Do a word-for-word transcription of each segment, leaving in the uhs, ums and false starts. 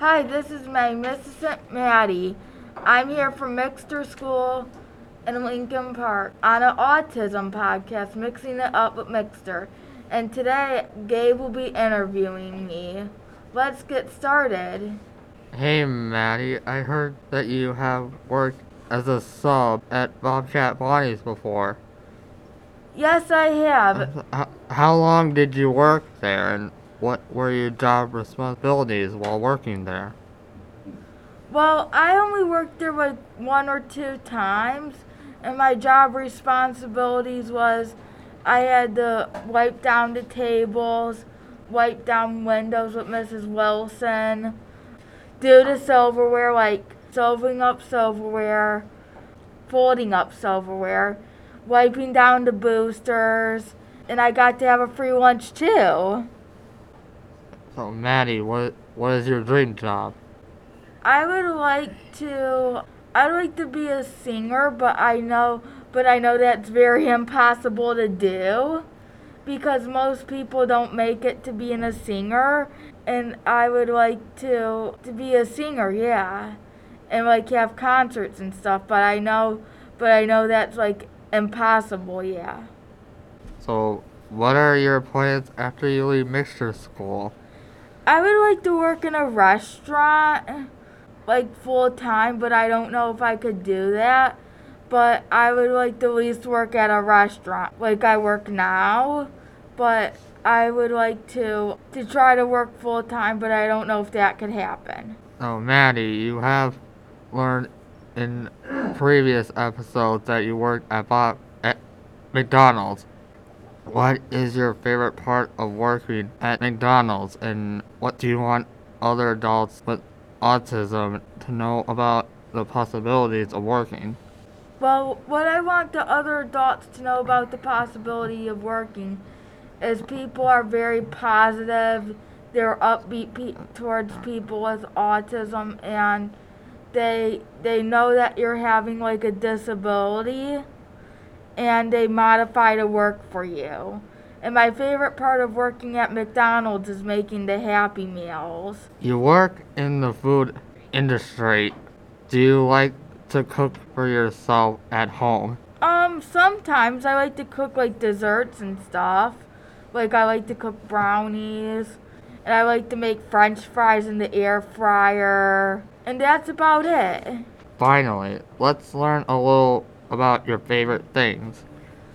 Hi, this is Magnificent Maddie. I'm here from Mixter School in Lincoln Park on an autism podcast, Mixing It Up with Mixter. And today, Gabe will be interviewing me. Let's get started. Hey, Maddie, I heard that you have worked as a sub at Bobcat Bodies before. Yes, I have. How long did you work there, and what were your job responsibilities while working there? Well, I only worked there like one or two times, and my job responsibilities was I had to wipe down the tables, wipe down windows with Missus Wilson, do the silverware, like sewing up silverware, folding up silverware, wiping down the boosters, and I got to have a free lunch too. So, Maddie, what what is your dream job? I would like to, I'd like to be a singer, but I know, but I know that's very impossible to do, because most people don't make it to being a singer, and I would like to to be a singer, yeah, and like have concerts and stuff. But I know, but I know that's like impossible, yeah. So, what are your plans after you leave Mixter School? I would like to work in a restaurant, like full-time, but I don't know if I could do that. But I would like to at least work at a restaurant, like I work now. But I would like to, to try to work full-time, but I don't know if that could happen. Oh, Maddie, you have learned in previous episodes that you worked at, Bob, at McDonald's. What is your favorite part of working at McDonald's, and what do you want other adults with autism to know about the possibilities of working? Well, what I want the other adults to know about the possibility of working is people are very positive, they're upbeat pe- towards people with autism, and they they know that you're having like a disability, and they modify the work for you. And my favorite part of working at McDonald's is making the Happy Meals. You work in the food industry. Do you like to cook for yourself at home? Um, sometimes I like to cook like desserts and stuff. Like I like to cook brownies, and I like to make French fries in the air fryer. And that's about it. Finally, let's learn a little about your favorite things.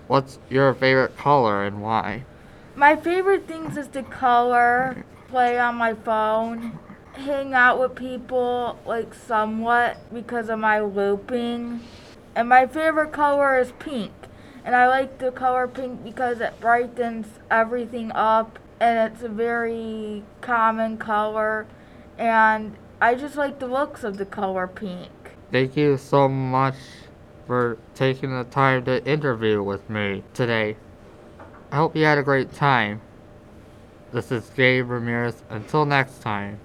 What's your favorite color and why? My favorite things is to color, play on my phone, hang out with people like somewhat because of my looping. And my favorite color is pink. And I like the color pink because it brightens everything up, and it's a very common color. And I just like the looks of the color pink. Thank you so much for taking the time to interview with me today. I hope you had a great time. This is Gabe Ramirez. Until next time.